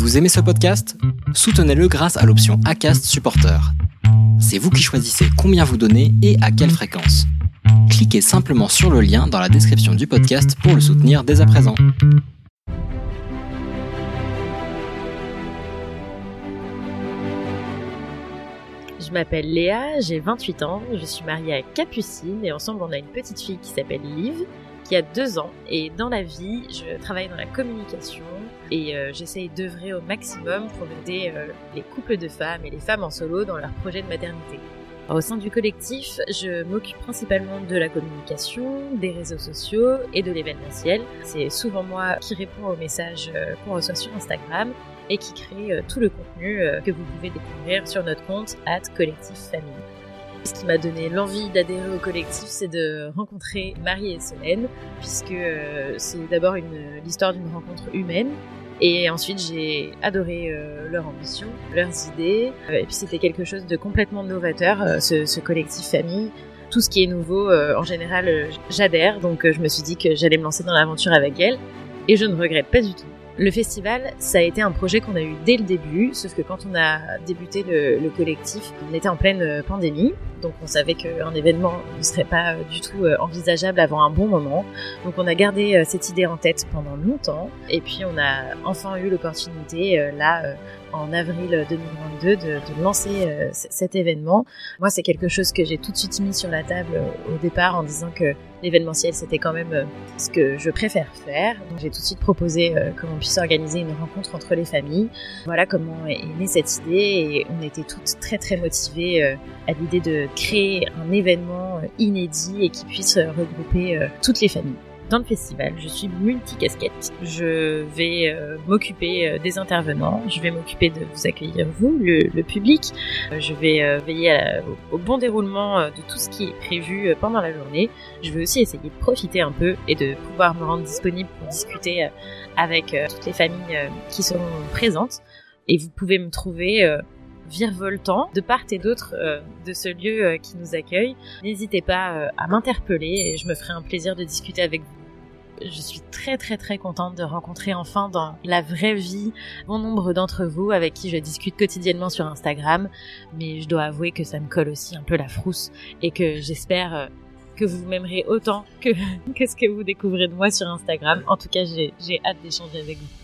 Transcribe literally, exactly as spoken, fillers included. Vous aimez ce podcast ? Soutenez-le grâce à l'option Acast Supporter. C'est vous qui choisissez combien vous donnez et à quelle fréquence. Cliquez simplement sur le lien dans la description du podcast pour le soutenir dès à présent. Je m'appelle Léa, j'ai vingt-huit ans, je suis mariée à Capucine et ensemble on a une petite fille qui s'appelle Liv, qui a deux ans, et dans la vie, je travaille dans la communication et euh, j'essaye d'œuvrer au maximum pour aider euh, les couples de femmes et les femmes en solo dans leurs projets de maternité. Alors, au sein du collectif, je m'occupe principalement de la communication, des réseaux sociaux et de l'événementiel. C'est souvent moi qui réponds aux messages euh, qu'on reçoit sur Instagram et qui crée euh, tout le contenu euh, que vous pouvez découvrir sur notre compte arobase collectiffamilles. Ce qui m'a donné l'envie d'adhérer au collectif, c'est de rencontrer Marie et Solène, puisque euh, c'est d'abord une, l'histoire d'une rencontre humaine. Et ensuite, j'ai adoré euh, leur ambition, leurs idées. Euh, et puis, c'était quelque chose de complètement novateur, euh, ce, ce collectif famille. Tout ce qui est nouveau, euh, en général, euh, j'adhère. Donc, euh, je me suis dit que j'allais me lancer dans l'aventure avec elles. Et je ne regrette pas du tout. Le festival, ça a été un projet qu'on a eu dès le début, sauf que quand on a débuté le, le collectif, on était en pleine pandémie, donc on savait qu'un événement ne serait pas du tout envisageable avant un bon moment. Donc on a gardé cette idée en tête pendant longtemps, et puis on a enfin eu l'opportunité, là, en avril deux mille vingt-deux, de, de lancer cet événement. Moi, c'est quelque chose que j'ai tout de suite mis sur la table au départ en disant que l'événementiel, c'était quand même ce que je préfère faire. Donc, j'ai tout de suite proposé euh, que l'on puisse organiser une rencontre entre les familles. Voilà comment est née cette idée, et on était toutes très très motivées euh, à l'idée de créer un événement inédit et qui puisse euh, regrouper euh, toutes les familles. Dans le festival, je suis multicasquette. Je vais euh, m'occuper euh, des intervenants, je vais m'occuper de vous accueillir, vous, le, le public. Euh, je vais euh, veiller à la, au, au bon déroulement euh, de tout ce qui est prévu euh, pendant la journée. Je vais aussi essayer de profiter un peu et de pouvoir me rendre disponible pour discuter euh, avec euh, toutes les familles euh, qui seront présentes. Et vous pouvez me trouver euh, virevoltant de part et d'autre euh, de ce lieu euh, qui nous accueille. N'hésitez pas euh, à m'interpeller et je me ferai un plaisir de discuter avec vous. Je suis très très très contente de rencontrer enfin dans la vraie vie bon nombre d'entre vous avec qui je discute quotidiennement sur Instagram, mais je dois avouer que ça me colle aussi un peu la frousse et que j'espère que vous m'aimerez autant que, que ce que vous découvrez de moi sur Instagram. En tout cas, j'ai, j'ai hâte d'échanger avec vous.